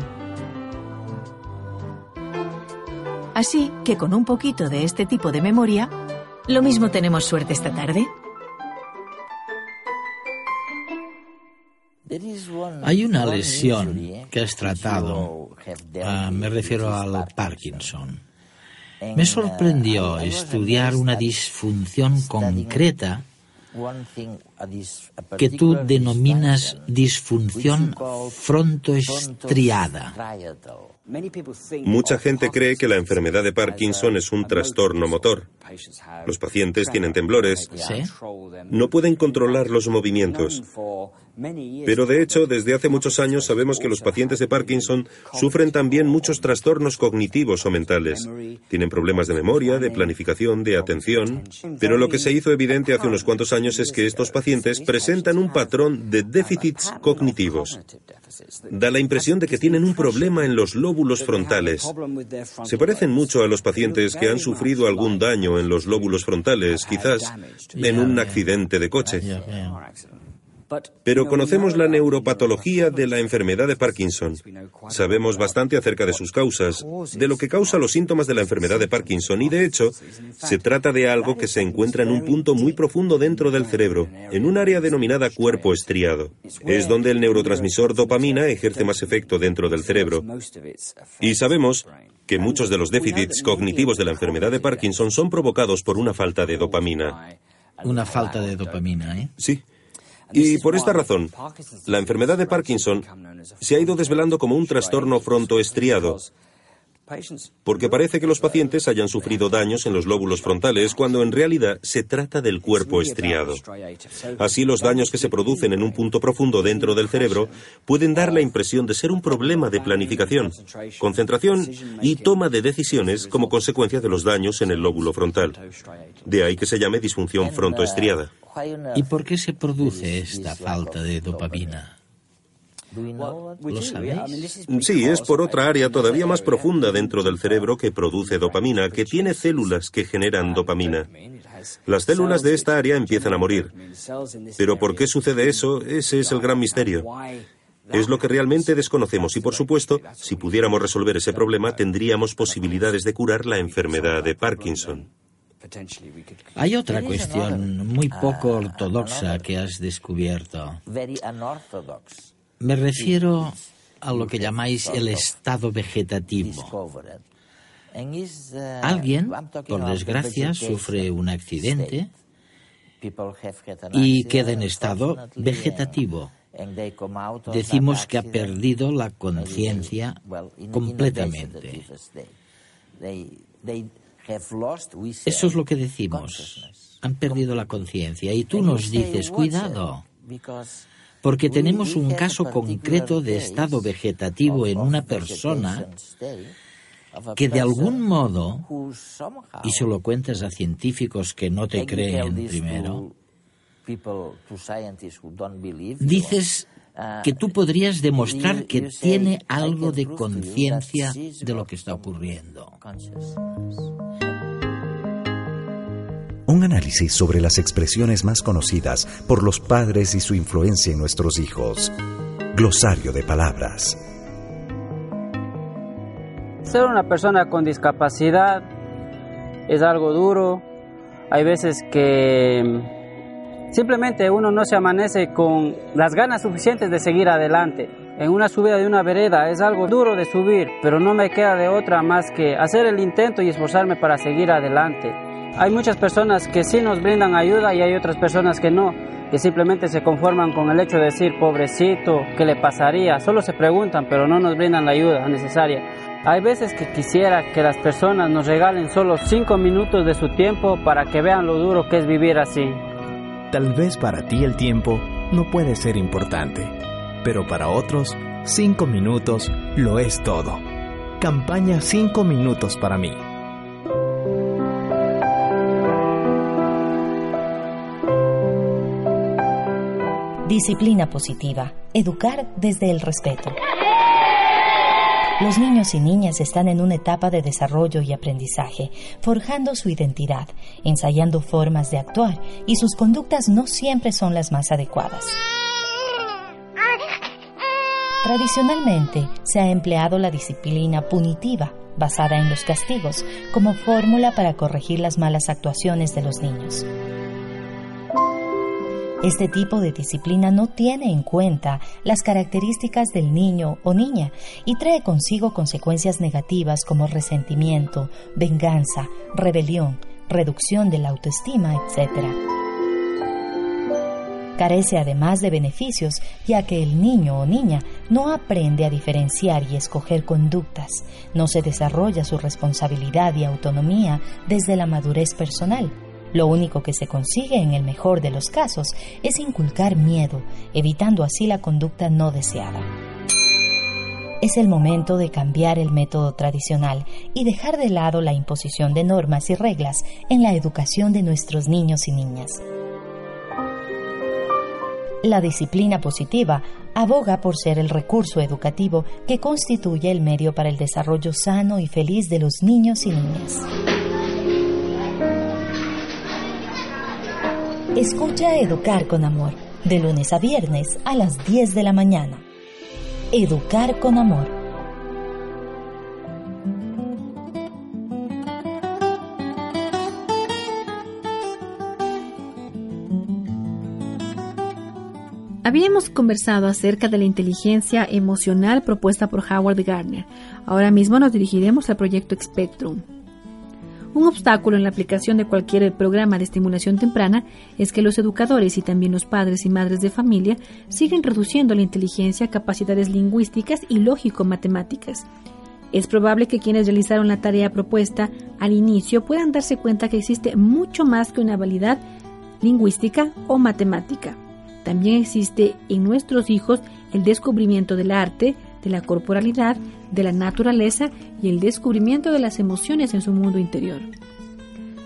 Así que con un poquito de este tipo de memoria, lo mismo tenemos suerte esta tarde. Hay una lesión que has tratado, uh, me refiero al Parkinson. Me sorprendió estudiar una disfunción concreta que tú denominas disfunción frontoestriada. Mucha gente cree que la enfermedad de Parkinson es un trastorno motor. Los pacientes tienen temblores, ¿sí? No pueden controlar los movimientos. Pero de hecho, desde hace muchos años sabemos que los pacientes de Parkinson sufren también muchos trastornos cognitivos o mentales. Tienen problemas de memoria, de planificación, de atención. Pero lo que se hizo evidente hace unos cuantos años es que estos pacientes presentan un patrón de déficits cognitivos. Da la impresión de que tienen un problema en los lóbulos frontales. Se parecen mucho a los pacientes que han sufrido algún daño en los lóbulos frontales, quizás en un accidente de coche. Pero conocemos la neuropatología de la enfermedad de Parkinson. Sabemos bastante acerca de sus causas, de lo que causa los síntomas de la enfermedad de Parkinson, y de hecho, se trata de algo que se encuentra en un punto muy profundo dentro del cerebro, en un área denominada cuerpo estriado. Es donde el neurotransmisor dopamina ejerce más efecto dentro del cerebro. Y sabemos que muchos de los déficits cognitivos de la enfermedad de Parkinson son provocados por una falta de dopamina. Una falta de dopamina, ¿eh? Sí. Y por esta razón, la enfermedad de Parkinson se ha ido desvelando como un trastorno frontoestriado, porque parece que los pacientes hayan sufrido daños en los lóbulos frontales cuando en realidad se trata del cuerpo estriado. Así, los daños que se producen en un punto profundo dentro del cerebro pueden dar la impresión de ser un problema de planificación, concentración y toma de decisiones como consecuencia de los daños en el lóbulo frontal. De ahí que se llame disfunción frontoestriada. ¿Y por qué se produce esta falta de dopamina? ¿Lo sabéis? Sí, es por otra área todavía más profunda dentro del cerebro que produce dopamina, que tiene células que generan dopamina. Las células de esta área empiezan a morir. Pero ¿por qué sucede eso? Ese es el gran misterio. Es lo que realmente desconocemos y, por supuesto, si pudiéramos resolver ese problema, tendríamos posibilidades de curar la enfermedad de Parkinson. Hay otra cuestión muy poco ortodoxa que has descubierto. Me refiero a lo que llamáis el estado vegetativo. Alguien, por desgracia, sufre un accidente y queda en estado vegetativo. Decimos que ha perdido la conciencia completamente. Eso es lo que decimos. Han perdido la conciencia. Y tú nos dices, cuidado, porque tenemos un caso concreto de estado vegetativo en una persona que de algún modo, y se lo cuentas a científicos que no te creen primero, Dices que tú podrías demostrar que tiene algo de conciencia de lo que está ocurriendo. Un análisis sobre las expresiones más conocidas por los padres y su influencia en nuestros hijos. Glosario de palabras. Ser una persona con discapacidad es algo duro. Hay veces que simplemente uno no se amanece con las ganas suficientes de seguir adelante. En una subida de una vereda es algo duro de subir, pero no me queda de otra más que hacer el intento y esforzarme para seguir adelante. Hay muchas personas que sí nos brindan ayuda y hay otras personas que no, que simplemente se conforman con el hecho de decir, pobrecito, ¿qué le pasaría? Solo se preguntan, pero no nos brindan la ayuda necesaria. Hay veces que quisiera que las personas nos regalen solo cinco minutos de su tiempo para que vean lo duro que es vivir así. Tal vez para ti el tiempo no puede ser importante, pero para otros, cinco minutos lo es todo. Campaña cinco minutos para mí. Disciplina positiva. Educar desde el respeto. Los niños y niñas están en una etapa de desarrollo y aprendizaje, forjando su identidad, ensayando formas de actuar, y sus conductas no siempre son las más adecuadas. Tradicionalmente, se ha empleado la disciplina punitiva, basada en los castigos, como fórmula para corregir las malas actuaciones de los niños. Este tipo de disciplina no tiene en cuenta las características del niño o niña y trae consigo consecuencias negativas como resentimiento, venganza, rebelión, reducción de la autoestima, etcétera. Carece además de beneficios, ya que el niño o niña no aprende a diferenciar y escoger conductas, no se desarrolla su responsabilidad y autonomía desde la madurez personal. Lo único que se consigue, en el mejor de los casos, es inculcar miedo, evitando así la conducta no deseada. Es el momento de cambiar el método tradicional y dejar de lado la imposición de normas y reglas en la educación de nuestros niños y niñas. La disciplina positiva aboga por ser el recurso educativo que constituye el medio para el desarrollo sano y feliz de los niños y niñas. Escucha Educar con Amor, de lunes a viernes a las diez de la mañana. Educar con Amor. Habíamos conversado acerca de la inteligencia emocional propuesta por Howard Gardner. Ahora mismo nos dirigiremos al proyecto Spectrum. Un obstáculo en la aplicación de cualquier programa de estimulación temprana es que los educadores y también los padres y madres de familia siguen reduciendo la inteligencia a capacidades lingüísticas y lógico-matemáticas. Es probable que quienes realizaron la tarea propuesta al inicio puedan darse cuenta que existe mucho más que una habilidad lingüística o matemática. También existe en nuestros hijos el descubrimiento del arte, de la corporalidad, de la naturaleza y el descubrimiento de las emociones en su mundo interior.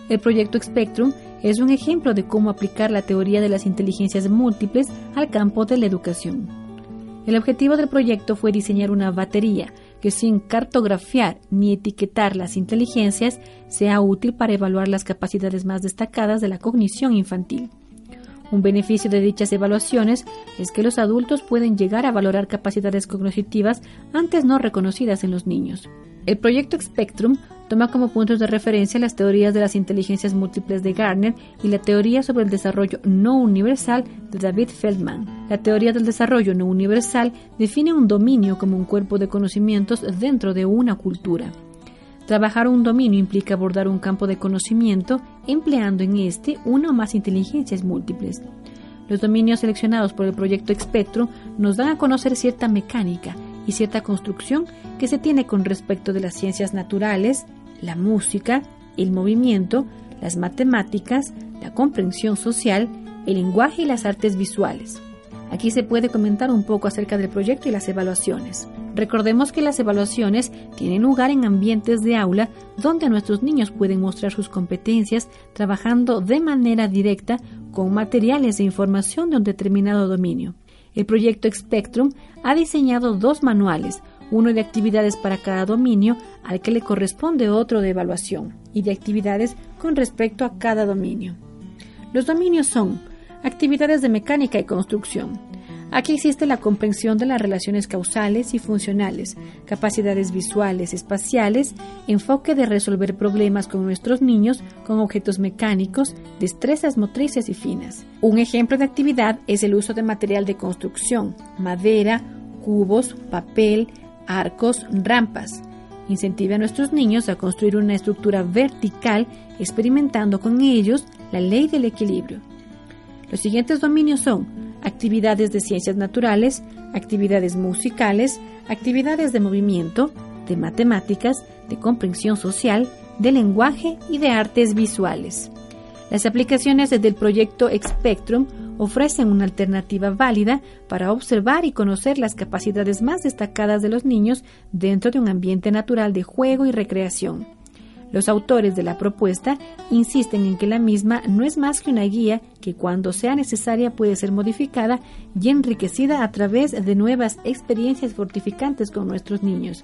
El proyecto Spectrum es un ejemplo de cómo aplicar la teoría de las inteligencias múltiples al campo de la educación. El objetivo del proyecto fue diseñar una batería que, sin cartografiar ni etiquetar las inteligencias, sea útil para evaluar las capacidades más destacadas de la cognición infantil. Un beneficio de dichas evaluaciones es que los adultos pueden llegar a valorar capacidades cognitivas antes no reconocidas en los niños. El proyecto Spectrum toma como puntos de referencia las teorías de las inteligencias múltiples de Gardner y la teoría sobre el desarrollo no universal de David Feldman. La teoría del desarrollo no universal define un dominio como un cuerpo de conocimientos dentro de una cultura. Trabajar un dominio implica abordar un campo de conocimiento empleando en este una o más inteligencias múltiples. Los dominios seleccionados por el proyecto Spectrum nos dan a conocer cierta mecánica y cierta construcción que se tiene con respecto de las ciencias naturales, la música, el movimiento, las matemáticas, la comprensión social, el lenguaje y las artes visuales. Aquí se puede comentar un poco acerca del proyecto y las evaluaciones. Recordemos que las evaluaciones tienen lugar en ambientes de aula donde nuestros niños pueden mostrar sus competencias trabajando de manera directa con materiales e información de un determinado dominio. El proyecto Spectrum ha diseñado dos manuales, uno de actividades para cada dominio, al que le corresponde otro de evaluación, y de actividades con respecto a cada dominio. Los dominios son actividades de mecánica y construcción. Aquí existe la comprensión de las relaciones causales y funcionales, capacidades visuales, espaciales, enfoque de resolver problemas con nuestros niños, con objetos mecánicos, destrezas motrices y finas. Un ejemplo de actividad es el uso de material de construcción, madera, cubos, papel, arcos, rampas. Incentive a nuestros niños a construir una estructura vertical, experimentando con ellos la ley del equilibrio. Los siguientes dominios son actividades de ciencias naturales, actividades musicales, actividades de movimiento, de matemáticas, de comprensión social, de lenguaje y de artes visuales. Las aplicaciones del proyecto Spectrum ofrecen una alternativa válida para observar y conocer las capacidades más destacadas de los niños dentro de un ambiente natural de juego y recreación. Los autores de la propuesta insisten en que la misma no es más que una guía que cuando sea necesaria puede ser modificada y enriquecida a través de nuevas experiencias fortificantes con nuestros niños.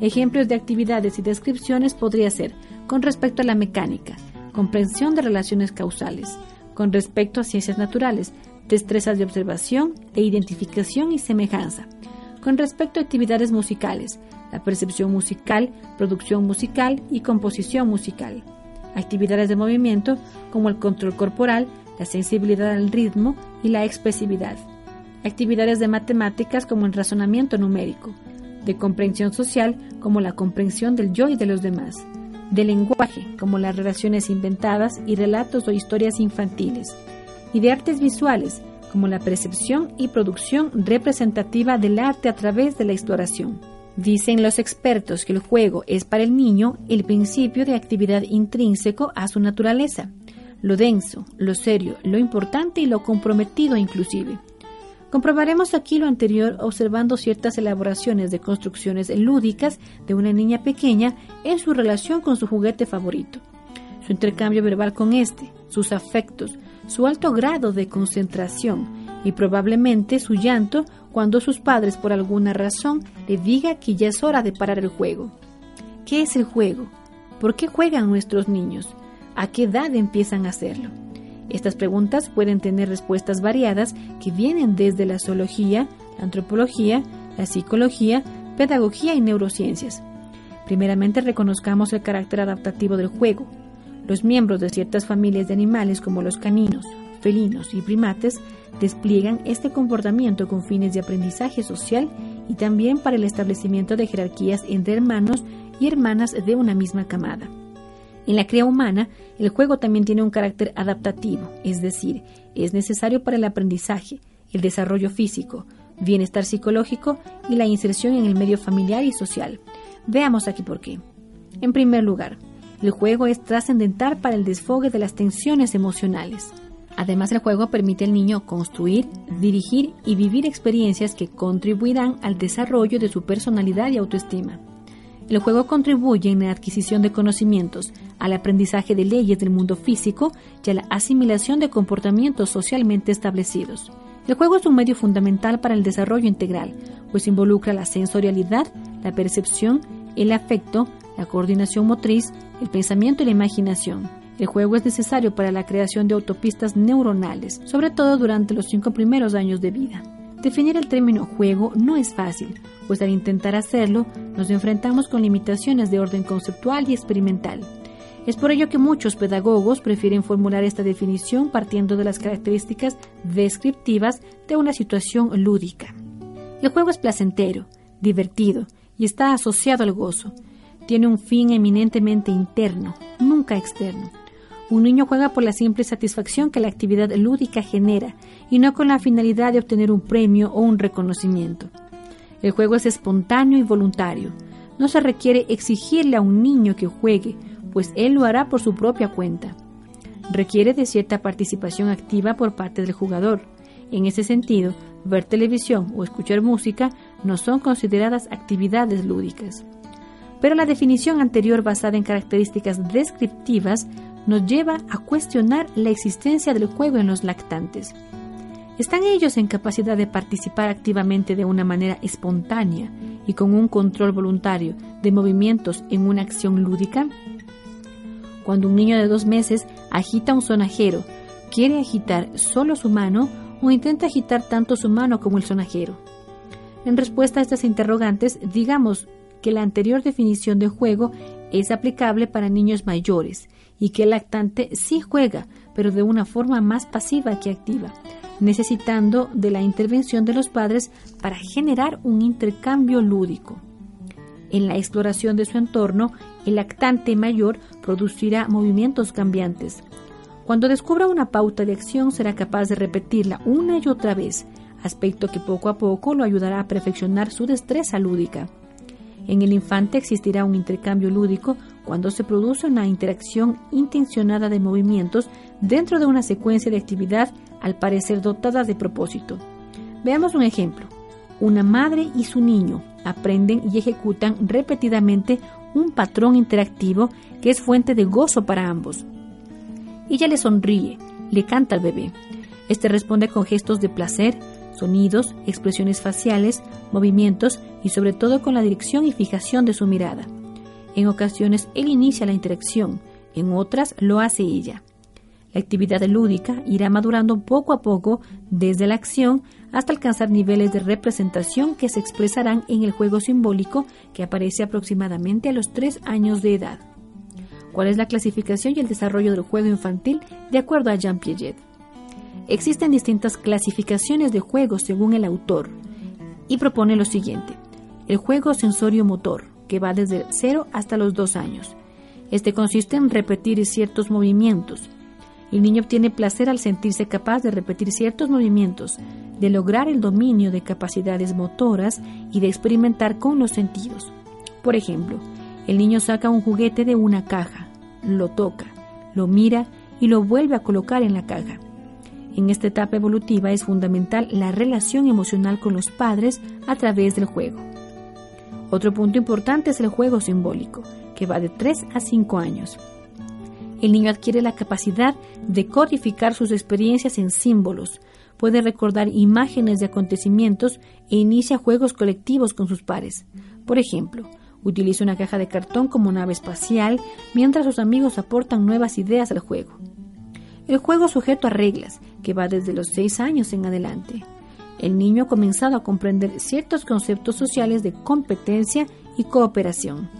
Ejemplos de actividades y descripciones podría ser con respecto a la mecánica, comprensión de relaciones causales, con respecto a ciencias naturales, destrezas de observación, de identificación y semejanza, con respecto a actividades musicales, la percepción musical, producción musical y composición musical. Actividades de movimiento como el control corporal, la sensibilidad al ritmo y la expresividad. Actividades de matemáticas como el razonamiento numérico. De comprensión social como la comprensión del yo y de los demás. De lenguaje como las relaciones inventadas y relatos o historias infantiles. Y de artes visuales como la percepción y producción representativa del arte a través de la exploración. Dicen los expertos que el juego es para el niño el principio de actividad intrínseco a su naturaleza, lo denso, lo serio, lo importante y lo comprometido inclusive. Comprobaremos aquí lo anterior observando ciertas elaboraciones de construcciones lúdicas de una niña pequeña en su relación con su juguete favorito, su intercambio verbal con este, sus afectos, su alto grado de concentración y probablemente su llanto cuando sus padres por alguna razón le diga que ya es hora de parar el juego. ¿Qué es el juego? ¿Por qué juegan nuestros niños? ¿A qué edad empiezan a hacerlo? Estas preguntas pueden tener respuestas variadas que vienen desde la zoología, la antropología, la psicología, pedagogía y neurociencias. Primeramente reconozcamos el carácter adaptativo del juego. Los miembros de ciertas familias de animales como los caninos, felinos y primates despliegan este comportamiento con fines de aprendizaje social y también para el establecimiento de jerarquías entre hermanos y hermanas de una misma camada. En la cría humana, el juego también tiene un carácter adaptativo, es decir, es necesario para el aprendizaje, el desarrollo físico, bienestar psicológico y la inserción en el medio familiar y social. Veamos aquí por qué. En primer lugar, el juego es trascendental para el desfogue de las tensiones emocionales. Además, el juego permite al niño construir, dirigir y vivir experiencias que contribuirán al desarrollo de su personalidad y autoestima. El juego contribuye en la adquisición de conocimientos, al aprendizaje de leyes del mundo físico y a la asimilación de comportamientos socialmente establecidos. El juego es un medio fundamental para el desarrollo integral, pues involucra la sensorialidad, la percepción, el afecto, la coordinación motriz, el pensamiento y la imaginación. El juego es necesario para la creación de autopistas neuronales, sobre todo durante los cinco primeros años de vida. Definir el término juego no es fácil, pues al intentar hacerlo, nos enfrentamos con limitaciones de orden conceptual y experimental. Es por ello que muchos pedagogos prefieren formular esta definición partiendo de las características descriptivas de una situación lúdica. El juego es placentero, divertido y está asociado al gozo. Tiene un fin eminentemente interno, nunca externo. Un niño juega por la simple satisfacción que la actividad lúdica genera y no con la finalidad de obtener un premio o un reconocimiento. El juego es espontáneo y voluntario. No se requiere exigirle a un niño que juegue, pues él lo hará por su propia cuenta. Requiere de cierta participación activa por parte del jugador. En ese sentido, ver televisión o escuchar música no son consideradas actividades lúdicas. Pero la definición anterior basada en características descriptivas nos lleva a cuestionar la existencia del juego en los lactantes. ¿Están ellos en capacidad de participar activamente de una manera espontánea y con un control voluntario de movimientos en una acción lúdica? Cuando un niño de dos meses agita un sonajero, quiere agitar solo su mano o intenta agitar tanto su mano como el sonajero. En respuesta a estas interrogantes, digamos que la anterior definición de juego es aplicable para niños mayores y que el lactante sí juega, pero de una forma más pasiva que activa, necesitando de la intervención de los padres para generar un intercambio lúdico. En la exploración de su entorno, el lactante mayor producirá movimientos cambiantes. Cuando descubra una pauta de acción, será capaz de repetirla una y otra vez, aspecto que poco a poco lo ayudará a perfeccionar su destreza lúdica. En el infante existirá un intercambio lúdico cuando se produce una interacción intencionada de movimientos dentro de una secuencia de actividad al parecer dotada de propósito. Veamos un ejemplo. Una madre y su niño aprenden y ejecutan repetidamente un patrón interactivo que es fuente de gozo para ambos. Ella le sonríe, le canta al bebé. Este responde con gestos de placer, sonidos, expresiones faciales, movimientos y sobre todo con la dirección y fijación de su mirada. En ocasiones él inicia la interacción, en otras lo hace ella. La actividad lúdica irá madurando poco a poco desde la acción hasta alcanzar niveles de representación que se expresarán en el juego simbólico que aparece aproximadamente a los tres años de edad. ¿Cuál es la clasificación y el desarrollo del juego infantil de acuerdo a Jean Piaget? Existen distintas clasificaciones de juegos según el autor y propone lo siguiente: el juego sensorio-motor, que va desde cero hasta los dos años. Este consiste en repetir ciertos movimientos. El niño obtiene placer al sentirse capaz de repetir ciertos movimientos, de lograr el dominio de capacidades motoras y de experimentar con los sentidos. Por ejemplo, el niño saca un juguete de una caja, lo toca, lo mira y lo vuelve a colocar en la caja. En esta etapa evolutiva es fundamental la relación emocional con los padres a través del juego. Otro punto importante es el juego simbólico, que va de tres a cinco años. El niño adquiere la capacidad de codificar sus experiencias en símbolos, puede recordar imágenes de acontecimientos e inicia juegos colectivos con sus pares. Por ejemplo, utiliza una caja de cartón como nave espacial mientras sus amigos aportan nuevas ideas al juego. El juego sujeto a reglas, que va desde los seis años en adelante. El niño ha comenzado a comprender ciertos conceptos sociales de competencia y cooperación.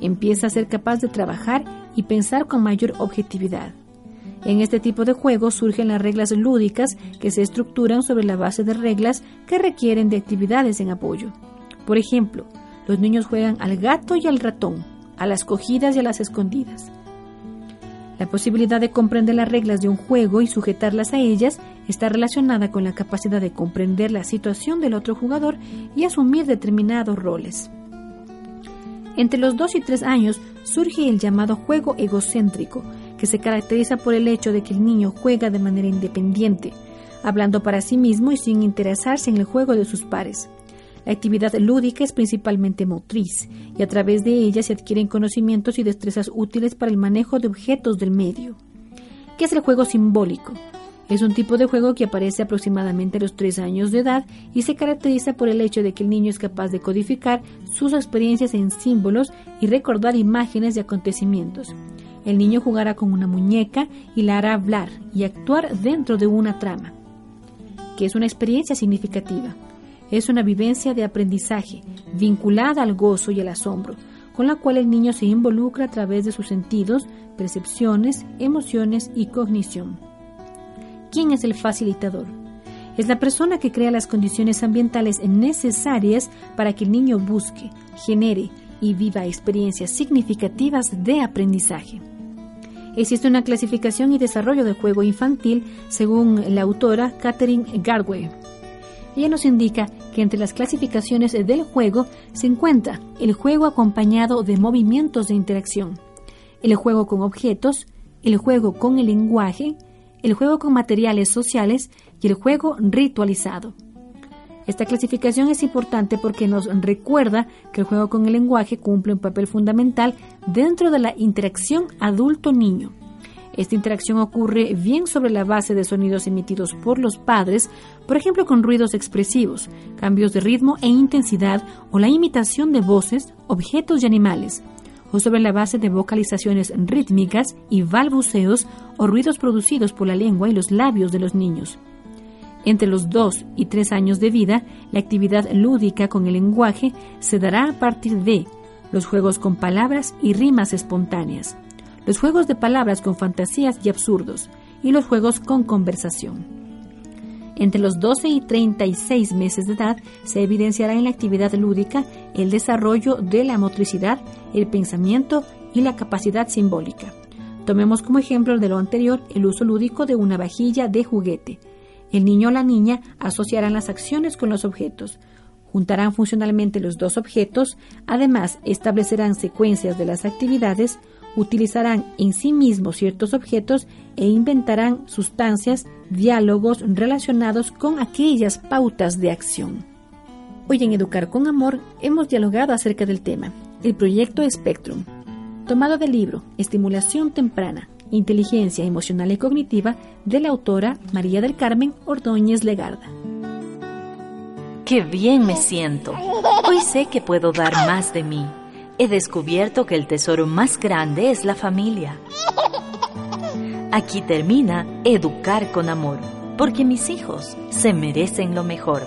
Empieza a ser capaz de trabajar y pensar con mayor objetividad. En este tipo de juegos surgen las reglas lúdicas que se estructuran sobre la base de reglas que requieren de actividades en apoyo. Por ejemplo, los niños juegan al gato y al ratón, a las cogidas y a las escondidas. La posibilidad de comprender las reglas de un juego y sujetarlas a ellas está relacionada con la capacidad de comprender la situación del otro jugador y asumir determinados roles. Entre los dos y tres años surge el llamado juego egocéntrico, que se caracteriza por el hecho de que el niño juega de manera independiente, hablando para sí mismo y sin interesarse en el juego de sus pares. La actividad lúdica es principalmente motriz y a través de ella se adquieren conocimientos y destrezas útiles para el manejo de objetos del medio. ¿Qué es el juego simbólico? Es un tipo de juego que aparece aproximadamente a los tres años de edad y se caracteriza por el hecho de que el niño es capaz de codificar sus experiencias en símbolos y recordar imágenes de acontecimientos. El niño jugará con una muñeca y la hará hablar y actuar dentro de una trama. ¿Qué es una experiencia significativa? Es una vivencia de aprendizaje, vinculada al gozo y al asombro, con la cual el niño se involucra a través de sus sentidos, percepciones, emociones y cognición. ¿Quién es el facilitador? Es la persona que crea las condiciones ambientales necesarias para que el niño busque, genere y viva experiencias significativas de aprendizaje. Existe una clasificación y desarrollo del juego infantil según la autora Catherine Garvey. Ella nos indica que entre las clasificaciones del juego se encuentra el juego acompañado de movimientos de interacción, el juego con objetos, el juego con el lenguaje, el juego con materiales sociales y el juego ritualizado. Esta clasificación es importante porque nos recuerda que el juego con el lenguaje cumple un papel fundamental dentro de la interacción adulto-niño. Esta interacción ocurre bien sobre la base de sonidos emitidos por los padres, por ejemplo con ruidos expresivos, cambios de ritmo e intensidad o la imitación de voces, objetos y animales, o sobre la base de vocalizaciones rítmicas y balbuceos o ruidos producidos por la lengua y los labios de los niños. Entre los dos y tres años de vida, la actividad lúdica con el lenguaje se dará a partir de los juegos con palabras y rimas espontáneas, los juegos de palabras con fantasías y absurdos, y los juegos con conversación. Entre los doce y treinta y seis meses de edad se evidenciará en la actividad lúdica el desarrollo de la motricidad, el pensamiento y la capacidad simbólica. Tomemos como ejemplo de lo anterior el uso lúdico de una vajilla de juguete. El niño o la niña asociarán las acciones con los objetos, juntarán funcionalmente los dos objetos, además establecerán secuencias de las actividades, utilizarán en sí mismos ciertos objetos e inventarán sustancias, diálogos relacionados con aquellas pautas de acción. Hoy en Educar con Amor hemos dialogado acerca del tema, el proyecto Spectrum, tomado del libro Estimulación Temprana, Inteligencia Emocional y Cognitiva, de la autora María del Carmen Ordóñez Legarda. ¡Qué bien me siento! Hoy sé que puedo dar más de mí. He descubierto que el tesoro más grande es la familia. Aquí termina Educar con Amor, porque mis hijos se merecen lo mejor.